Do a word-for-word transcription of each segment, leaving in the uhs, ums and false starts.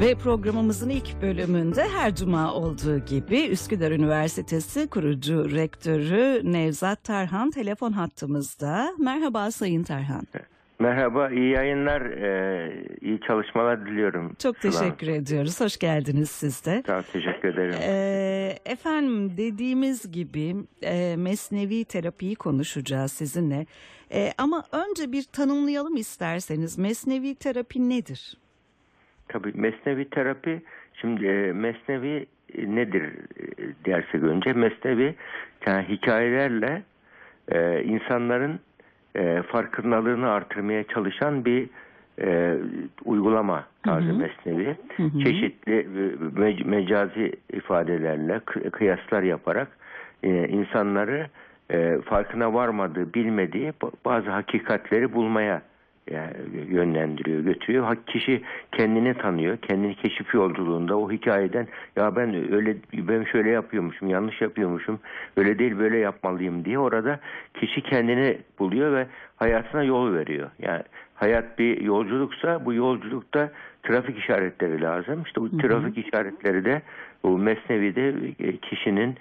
Ve programımızın ilk bölümünde her cuma olduğu gibi Üsküdar Üniversitesi kurucu rektörü Nevzat Tarhan telefon hattımızda. Merhaba Sayın Tarhan. Merhaba, iyi yayınlar, iyi çalışmalar diliyorum. Çok teşekkür Sıla. ediyoruz, hoş geldiniz siz de. Tamam, teşekkür ederim. Efendim, dediğimiz gibi Mesnevi terapiyi konuşacağız sizinle. Ama önce bir tanımlayalım isterseniz, Mesnevi terapi nedir? Tabii, Mesnevi terapi, şimdi Mesnevi nedir dersek önce, Mesnevi yani hikayelerle insanların E, farkındalığını artırmaya çalışan bir e, uygulama tarzı mesnevi. Hı hı. Çeşitli me mecazi ifadelerle kıyaslar yaparak e, insanları e, farkına varmadığı, bilmediği bazı hakikatleri bulmaya yani yönlendiriyor, götürüyor. Kişi kendini tanıyor, kendini keşif yolculuğunda o hikayeden ya ben öyle, ben şöyle yapıyormuşum, yanlış yapıyormuşum, öyle değil böyle yapmalıyım diye orada kişi kendini buluyor ve hayatına yol veriyor. Yani hayat bir yolculuksa bu yolculukta trafik işaretleri lazım. İşte bu trafik Hı-hı. işaretleri de bu Mesnevi'de kişinin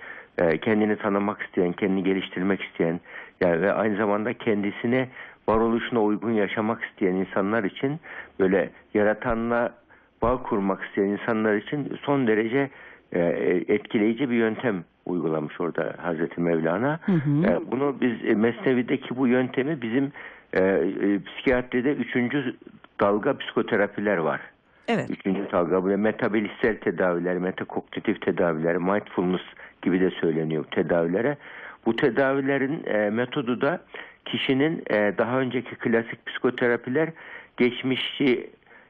kendini tanımak isteyen, kendini geliştirmek isteyen yani ve aynı zamanda kendisine varoluşuna uygun yaşamak isteyen insanlar için, böyle yaratanla bağ kurmak isteyen insanlar için son derece e, etkileyici bir yöntem uygulamış orada Hazreti Mevlana. Hı hı. E, bunu biz Mesnevi'deki bu yöntemi bizim e, e, psikiyatride üçüncü dalga psikoterapiler var. Evet. Üçüncü dalga böyle metabilistsel tedaviler, metakognitif tedaviler, mindfulness gibi de söyleniyor tedavilere. Bu tedavilerin e, metodu da kişinin e, daha önceki klasik psikoterapiler geçmişi,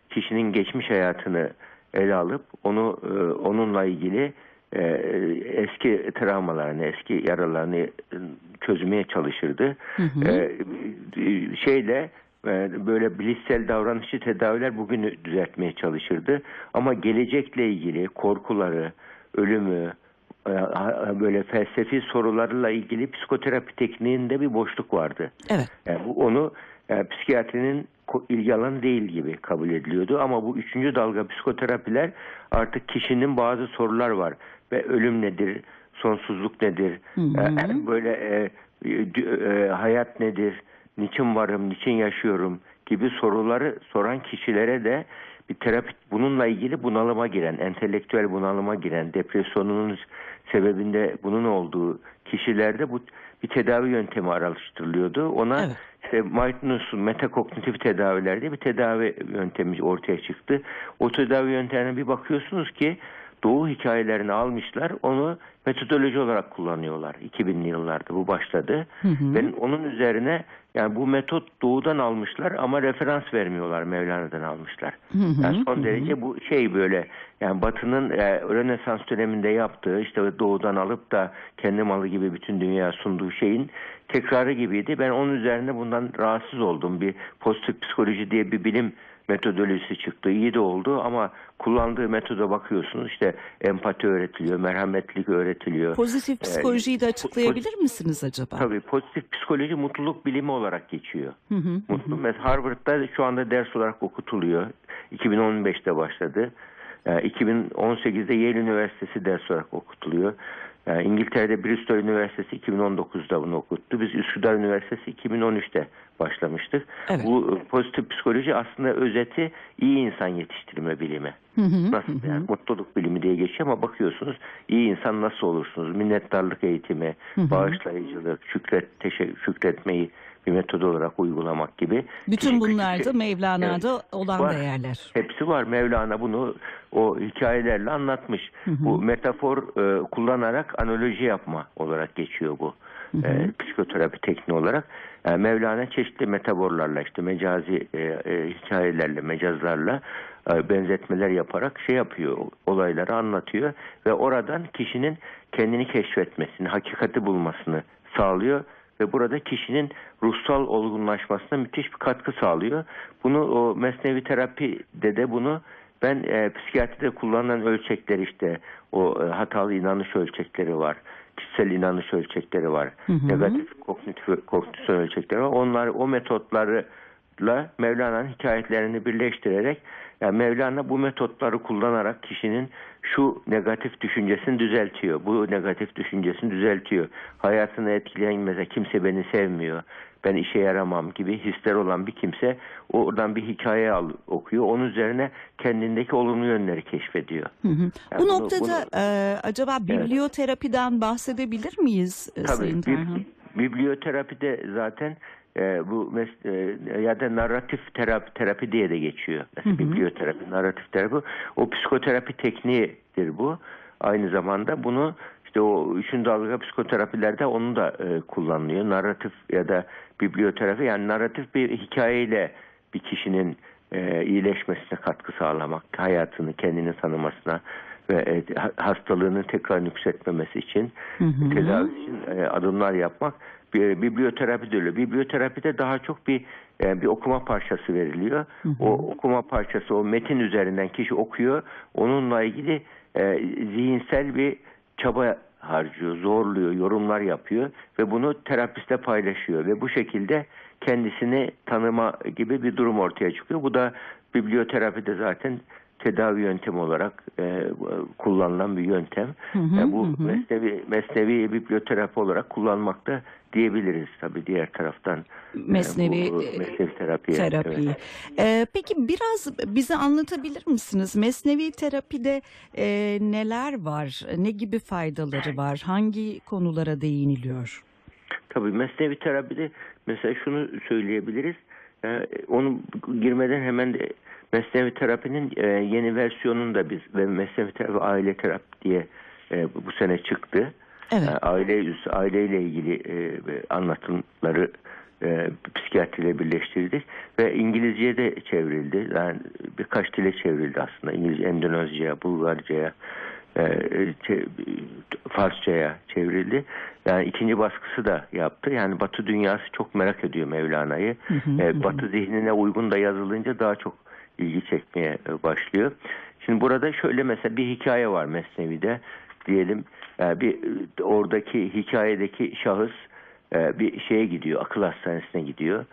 kişinin geçmiş hayatını ele alıp onu e, onunla ilgili e, eski travmalarını, eski yaralarını çözmeye çalışırdı. Hı hı. E, şeyle e, böyle bilişsel davranışçı tedaviler bugünü düzeltmeye çalışırdı. Ama gelecekle ilgili korkuları, ölümü, böyle felsefi sorularla ilgili psikoterapi tekniğinde bir boşluk vardı. Evet. Yani onu yani psikiyatrinin ilgi alanı değil gibi kabul ediliyordu. Ama bu üçüncü dalga psikoterapiler artık kişinin bazı sorular var. Ve ölüm nedir? Sonsuzluk nedir? Hı hı. Böyle e, e, hayat nedir? Niçin varım? Niçin yaşıyorum? Gibi soruları soran kişilere de bir terapi, bununla ilgili bunalıma giren, entelektüel bunalıma giren, depresyonunun sebebinde bunun olduğu kişilerde bu bir tedavi yöntemi araştırılıyordu. Ona evet. işte mindfulness, metakognitif tedavilerde bir tedavi yöntemi ortaya çıktı. O tedavi yöntemine bir bakıyorsunuz ki doğu hikayelerini almışlar, onu metodoloji olarak kullanıyorlar. iki binli yıllarda bu başladı. Hı hı. Ben onun üzerine yani bu metot doğudan almışlar ama referans vermiyorlar, Mevlana'dan almışlar. Hı hı. Yani son hı hı. derece bu şey böyle yani Batı'nın e, Rönesans döneminde yaptığı işte doğudan alıp da kendi malı gibi bütün dünyaya sunduğu şeyin tekrarı gibiydi. Ben onun üzerine bundan rahatsız oldum. Bir pozitif psikoloji diye bir bilim metodolojisi çıktı. İyi de oldu ama kullandığı metoda bakıyorsunuz işte empati öğretiliyor, merhametlik öğretiliyor. Pozitif psikolojiyi de açıklayabilir po misiniz acaba? Tabii, pozitif psikoloji mutluluk bilimi olarak geçiyor. Hı hı, Mutlu, hı. Harvard'da şu anda ders olarak okutuluyor. iki bin on beşte başladı. iki bin on sekizde Yale Üniversitesi ders olarak okutuluyor. Yani İngiltere'de Bristol Üniversitesi iki bin on dokuzda bunu okuttu. Biz Üsküdar Üniversitesi iki bin on üçte başlamıştık. Evet. Bu pozitif psikoloji aslında özeti iyi insan yetiştirme bilimi. Hı hı, nasıl hı. yani mutluluk bilimi diye geçiyor ama bakıyorsunuz iyi insan nasıl olursunuz? Minnettarlık eğitimi, hı hı. bağışlayıcılık, şükret, teşekkür, şükretmeyi bir metod olarak uygulamak gibi. Bütün bunlar da Mevlana'da evet, olan var, değerler. Hepsi var. Mevlana bunu o hikayelerle anlatmış. Hı hı. Bu metafor e, kullanarak analoji yapma olarak geçiyor bu. Hı hı. E, psikoterapi tekniği olarak. Yani Mevlana çeşitli metaforlarla işte mecazi e, e, hikayelerle, mecazlarla e, benzetmeler yaparak şey yapıyor, olayları anlatıyor ve oradan kişinin kendini keşfetmesini, hakikati bulmasını sağlıyor. Ve burada kişinin ruhsal olgunlaşmasına müthiş bir katkı sağlıyor. Bunu o Mesnevi terapide de bunu ben e, psikiyatride kullanılan ölçekler işte o e, hatalı inanış ölçekleri var. Kişisel inanış ölçekleri var. Hı hı. Negatif kognitif, kognitif ölçekleri var. Onlar o metotlarla Mevlana'nın hikayelerini birleştirerek Yani Mevlana bu metotları kullanarak kişinin şu negatif düşüncesini düzeltiyor. Bu negatif düşüncesini düzeltiyor. Hayatını etkileyen, mesela kimse beni sevmiyor, ben işe yaramam gibi hisler olan bir kimse oradan bir hikaye al, okuyor. Onun üzerine kendindeki olumlu yönleri keşfediyor. Hı hı. Yani bu bunu, noktada bunu, e, acaba biblioterapiden evet. bahsedebilir miyiz Tabii, Sayın Tarhan? Biblioterapide zaten e, bu mes- e, ya da narratif terapi, terapi diye de geçiyor. Mesela hı hı. biblioterapi, narratif terapi. O psikoterapi tekniğidir bu. Aynı zamanda bunu işte o üçüncü dalga psikoterapilerde onu da e, kullanılıyor. Narratif ya da biblioterapi, yani narratif bir hikayeyle bir kişinin e, iyileşmesine katkı sağlamak, hayatını, kendini tanımasına ve e, hastalığını tekrar yükseltmemesi için, hı hı. tedavi için e, adımlar yapmak bir, biblioterapi diyor. Biblioterapide daha çok bir e, bir okuma parçası veriliyor. Hı hı. O okuma parçası, o metin üzerinden kişi okuyor. Onunla ilgili e, zihinsel bir çaba harcıyor, zorluyor, yorumlar yapıyor ve bunu terapiste paylaşıyor ve bu şekilde kendisini tanıma gibi bir durum ortaya çıkıyor. Bu da biblioterapide zaten tedavi yöntemi olarak e, kullanılan bir yöntem. Hı hı, yani bu hı. mesnevi, mesnevi biblioterapi olarak kullanmakta diyebiliriz tabii diğer taraftan. Mesnevi, yani bu, mesnevi terapiye. terapi. Evet. Ee, peki biraz bize anlatabilir misiniz? Mesnevi terapide e, neler var? Ne gibi faydaları var? Hangi konulara değiniliyor? Tabii mesnevi terapide mesela şunu söyleyebiliriz. E, onu girmeden hemen de Mesnevi terapinin e, yeni versiyonunu da biz ve mesnevi terapi aile terapi diye e, bu sene çıktı. Evet. E, aile aileyle ilgili e, anlatımları e, psikiyatriyle birleştirdik ve İngilizceye de çevrildi. Yani birkaç dile çevrildi aslında. İngilizce, Endonezya, Bulgarca'ya, e, çe, Farsça'ya çevrildi. Yani ikinci baskısı da yaptı. Yani Batı dünyası çok merak ediyor Mevlana'yı. Hı hı, e, hı. Batı zihnine uygun da yazılınca daha çok ilgi çekmeye başlıyor. Şimdi burada şöyle mesela bir hikaye var Mesnevi'de diyelim. Yani bir oradaki hikayedeki şahıs bir şeye gidiyor, akıl hastanesine gidiyor.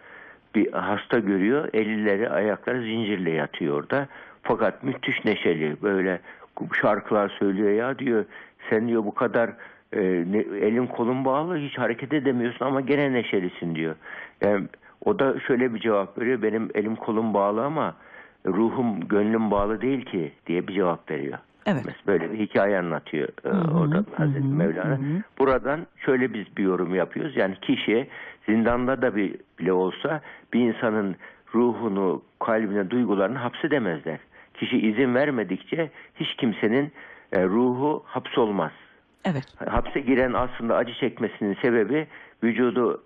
Bir hasta görüyor, elleri ayakları zincirle yatıyor orada. Fakat müthiş neşeli, böyle şarkılar söylüyor, ya diyor sen diyor bu kadar elin kolun bağlı, hiç hareket edemiyorsun ama gene neşelisin diyor. Yani o da şöyle bir cevap veriyor, benim elim kolum bağlı ama ruhum, gönlüm bağlı değil ki diye bir cevap veriyor. Evet. Böyle bir hikaye anlatıyor hı-hı, orada Hazreti hı-hı, Mevlana. Hı-hı. Buradan şöyle biz bir yorum yapıyoruz. Yani kişi zindanda da bir, bile olsa bir insanın ruhunu, kalbine, duygularını hapsedemezler. Kişi izin vermedikçe hiç kimsenin e, ruhu hapsolmaz. Evet. Hapse giren aslında acı çekmesinin sebebi vücudu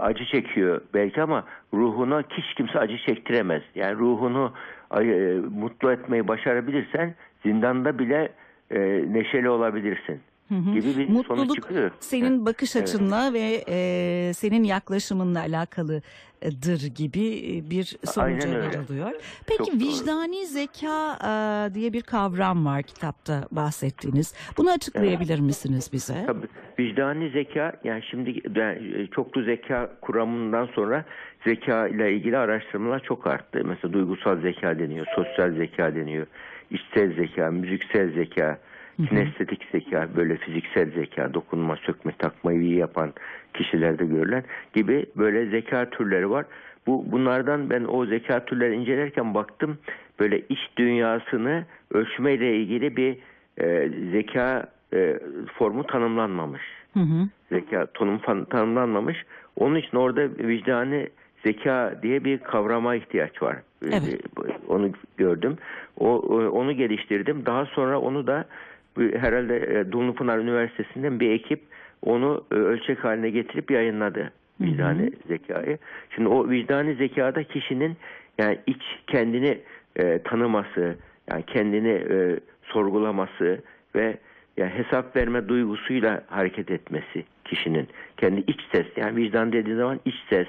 acı çekiyor belki ama ruhuna hiç kimse acı çektiremez. Yani ruhunu mutlu etmeyi başarabilirsen zindanda bile neşeli olabilirsin. Hı hı. Gibi bir mutluluk sonuç çıkıyor. Senin bakış açınla evet. ve e, senin yaklaşımınla alakalıdır gibi bir sonuca varılıyor. Peki çok vicdani doğru. zeka e, diye bir kavram var kitapta bahsettiğiniz. Bunu açıklayabilir evet. misiniz bize? Tabii. Vicdani zeka, yani şimdi yani çoklu zeka kuramından sonra zeka ile ilgili araştırmalar çok arttı. Mesela duygusal zeka deniyor, sosyal zeka deniyor, içsel zeka, müziksel zeka, kinestetik zeka, böyle fiziksel zeka, dokunma, sökme, takmayı iyi yapan kişilerde görülen gibi böyle zeka türleri var. Bu bunlardan ben o zeka türleri incelerken baktım, böyle iç dünyasını ölçmeyle ilgili bir e, zeka e, formu tanımlanmamış. Hı hı. Zeka tanım tanımlanmamış. Onun için orada vicdani zeka diye bir kavrama ihtiyaç var. Evet. Onu gördüm. O onu geliştirdim. Daha sonra onu da herhalde Dumlupınar Üniversitesi'nden bir ekip onu ölçek haline getirip yayınladı vicdani hı hı. zekayı. Şimdi o vicdani zekada kişinin yani iç kendini e, tanıması, yani kendini e, sorgulaması ve yani hesap verme duygusuyla hareket etmesi kişinin. Kendi iç ses, yani vicdan dediği zaman iç ses,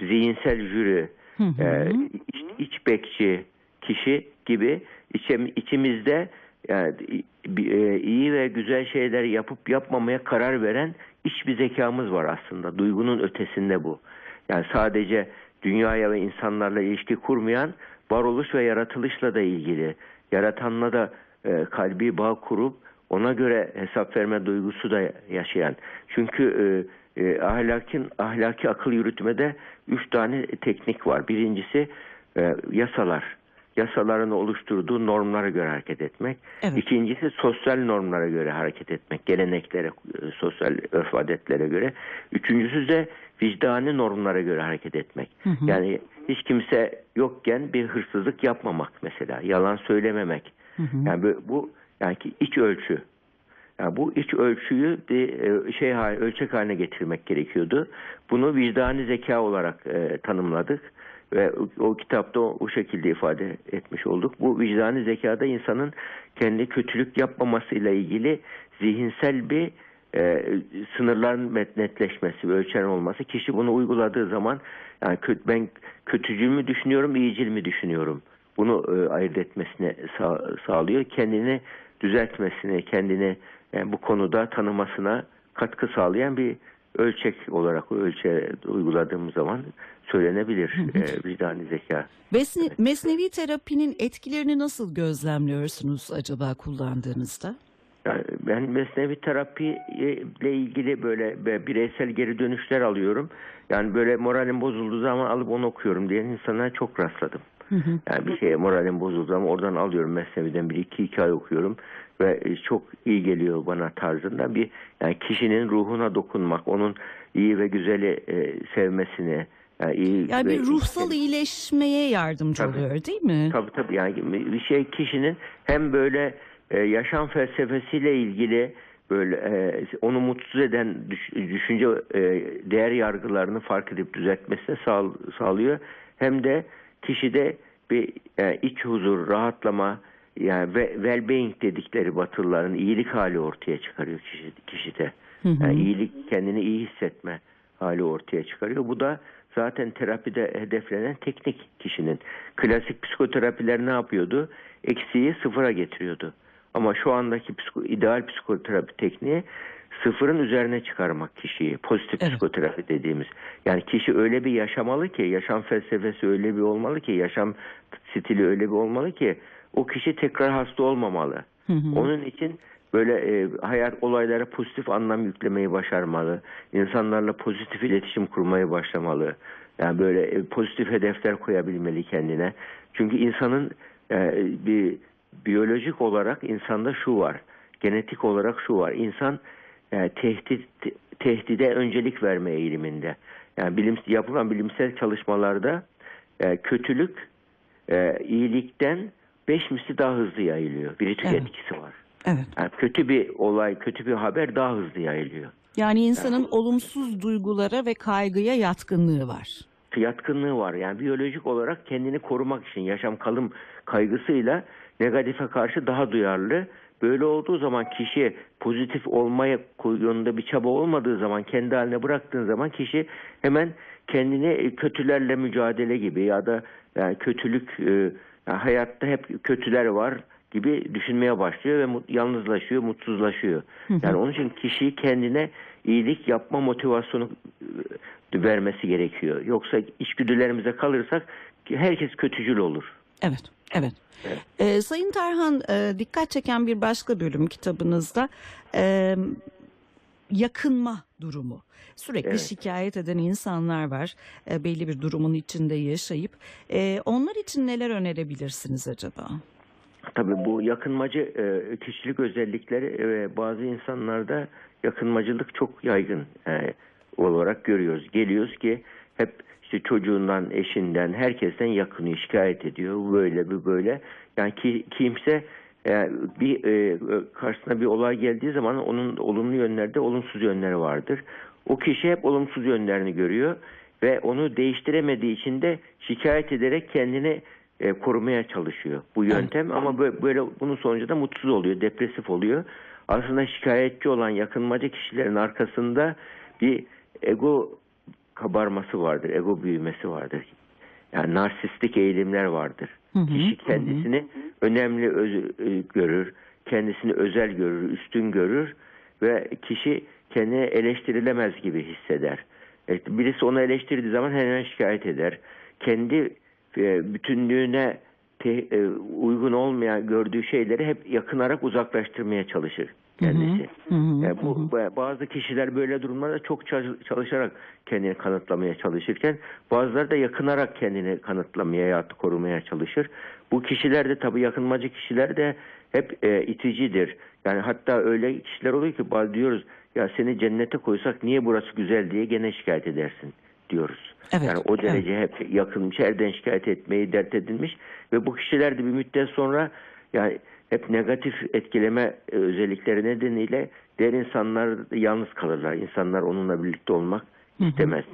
zihinsel jüri, hı hı. E, iç, iç bekçi kişi gibi içim, içimizde yani iyi ve güzel şeyler yapıp yapmamaya karar veren iç bir zekamız var aslında. Duygunun ötesinde bu. Yani sadece dünyaya ve insanlarla ilişki kurmayan varoluş ve yaratılışla da ilgili. Yaratanla da e, kalbi bağ kurup ona göre hesap verme duygusu da yaşayan. Çünkü e, e, ahlakin, ahlaki akıl yürütmede üç tane teknik var. Birincisi e, yasalar. Yasaların oluşturduğu normlara göre hareket etmek. Evet. İkincisi sosyal normlara göre hareket etmek. Geleneklere, sosyal örf adetlere göre. Üçüncüsü de vicdani normlara göre hareket etmek. Hı hı. Yani hiç kimse yokken bir hırsızlık yapmamak mesela. Yalan söylememek. Hı hı. Yani bu, bu yani ki iç ölçü. Yani bu iç ölçüyü bir şey ölçek haline getirmek gerekiyordu. Bunu vicdani zeka olarak e, tanımladık. Ve o kitapta o, o şekilde ifade etmiş olduk. Bu vicdani zekada insanın kendi kötülük yapmamasıyla ilgili zihinsel bir e, sınırların netleşmesi ve ölçen olması. Kişi bunu uyguladığı zaman yani kötü, ben kötücül mü düşünüyorum, iyicil mi düşünüyorum? Bunu e, ayırt etmesine sağ, sağlıyor. Kendini düzeltmesine, kendini yani bu konuda tanımasına katkı sağlayan bir ölçek olarak ölçe uyguladığımız zaman söylenebilir e, vicdani zeka. Mesne, Mesnevi terapinin etkilerini nasıl gözlemliyorsunuz acaba kullandığınızda? Yani ben Mesnevi terapiyle ilgili böyle bireysel geri dönüşler alıyorum. Yani böyle moralim bozulduğu zaman alıp onu okuyorum diyen insana çok rastladım. Hı hı. Yani bir şeye moralim bozuldu ama oradan alıyorum, Mesnevi'den bir iki hikaye okuyorum ve çok iyi geliyor bana tarzında bir yani kişinin ruhuna dokunmak, onun iyi ve güzeli e, sevmesini yani, iyi yani bir ruhsal işte, iyileşmeye yardımcı tabii, oluyor değil mi? Tabii tabii yani bir şey kişinin hem böyle e, yaşam felsefesiyle ilgili böyle e, onu mutsuz eden düş, düşünce e, değer yargılarını fark edip düzeltmesine sağ, sağlıyor hem de kişide bir yani iç huzur, rahatlama, yani well-being dedikleri Batılıların iyilik hali ortaya çıkarıyor kişi, kişide. Yani iyilik, kendini iyi hissetme hali ortaya çıkarıyor. Bu da zaten terapide hedeflenen teknik kişinin. Klasik psikoterapiler ne yapıyordu? Eksiği sıfıra getiriyordu. Ama şu andaki psiko, ideal psikoterapi tekniği sıfırın üzerine çıkarmak kişiyi. Pozitif evet. Psikoterapi dediğimiz. Yani kişi öyle bir yaşamalı ki, yaşam felsefesi öyle bir olmalı ki, yaşam stili öyle bir olmalı ki o kişi tekrar hasta olmamalı. Hı hı. Onun için böyle e, hayat olaylara pozitif anlam yüklemeyi başarmalı. İnsanlarla pozitif iletişim kurmaya başlamalı. Yani böyle e, pozitif hedefler koyabilmeli kendine. Çünkü insanın e, bir biyolojik olarak insanda şu var. Genetik olarak şu var. İnsan Yani tehdit, tehdide öncelik verme eğiliminde. Yani bilim, yapılan bilimsel çalışmalarda e, kötülük e, iyilikten beş misli daha hızlı yayılıyor. Bir ritüel evet. etkisi var. Evet. Yani kötü bir olay, kötü bir haber daha hızlı yayılıyor. Yani insanın yani, olumsuz duygulara ve kaygıya yatkınlığı var. Yatkınlığı var. Yani biyolojik olarak kendini korumak için yaşam kalım kaygısıyla negatife karşı daha duyarlı. Böyle olduğu zaman kişi pozitif olmaya yönünde bir çaba olmadığı zaman kendi haline bıraktığın zaman kişi hemen kendini kötülerle mücadele gibi ya da yani kötülük yani hayatta hep kötüler var gibi düşünmeye başlıyor ve yalnızlaşıyor, mutsuzlaşıyor. Yani onun için kişiyi kendine iyilik yapma motivasyonu vermesi gerekiyor. Yoksa içgüdülerimize kalırsak herkes kötücül olur. Evet, evet. evet. Ee, Sayın Tarhan, e, dikkat çeken bir başka bölüm kitabınızda e, yakınma durumu. Sürekli evet. şikayet eden insanlar var, e, belli bir durumun içinde yaşayıp. E, onlar için neler önerebilirsiniz acaba? Tabii bu yakınmacı e, kişilik özellikleri ve bazı insanlarda yakınmacılık çok yaygın e, olarak görüyoruz. Geliyoruz ki hep İşte çocuğundan, eşinden, herkesten yakınıyor, şikayet ediyor. Böyle bir böyle. Yani ki, kimse e, bir e, karşısına bir olay geldiği zaman onun olumlu yönlerde olumsuz yönleri vardır. O kişi hep olumsuz yönlerini görüyor ve onu değiştiremediği için de şikayet ederek kendini e, korumaya çalışıyor. Bu yöntem ama böyle, böyle bunun sonucu da mutsuz oluyor, depresif oluyor. Aslında şikayetçi olan yakınmacı kişilerin arkasında bir ego kabarması vardır, ego büyümesi vardır. Yani narsistik eğilimler vardır. Hı hı, Kişi kendisini hı hı. önemli öz, görür, kendisini özel görür, üstün görür ve kişi kendini eleştirilemez gibi hisseder. Evet, birisi onu eleştirdiği zaman hemen şikayet eder. Kendi bütünlüğüne uygun olmayan gördüğü şeyleri hep yakınarak uzaklaştırmaya çalışır kendisi. Hı hı, yani bu, hı. Bazı kişiler böyle durumlarda çok çalışarak kendini kanıtlamaya çalışırken bazıları da yakınarak kendini kanıtlamaya ya da korumaya çalışır. Bu kişiler de tabii yakınmacı kişiler de hep e, iticidir. Yani hatta öyle kişiler oluyor ki bazı diyoruz ya seni cennete koysak niye burası güzel diye gene şikayet edersin diyoruz. Evet, yani o derece evet. hep yakınmış, elden şikayet etmeyi dert edinmiş ve bu kişiler de bir müddet sonra yani hep negatif etkileme özellikleri nedeniyle diğer insanlar yalnız kalırlar. İnsanlar onunla birlikte olmak istemez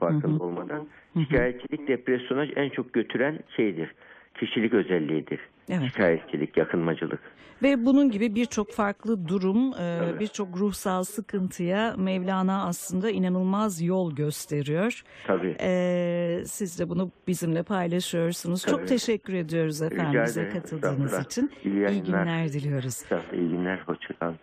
farkında olmadan. Şikayetçilik depresyona en çok götüren şeydir. Kişilik özelliğidir. Evet. Şikayetçilik, yakınmacılık. Ve bunun gibi birçok farklı durum, birçok ruhsal sıkıntıya Mevlana aslında inanılmaz yol gösteriyor. Tabii. Ee, siz de bunu bizimle paylaşıyorsunuz. Tabii. Çok teşekkür ediyoruz efendim bize katıldığınız için. İyi, iyi günler diliyoruz. İyi günler, hoşçakalın.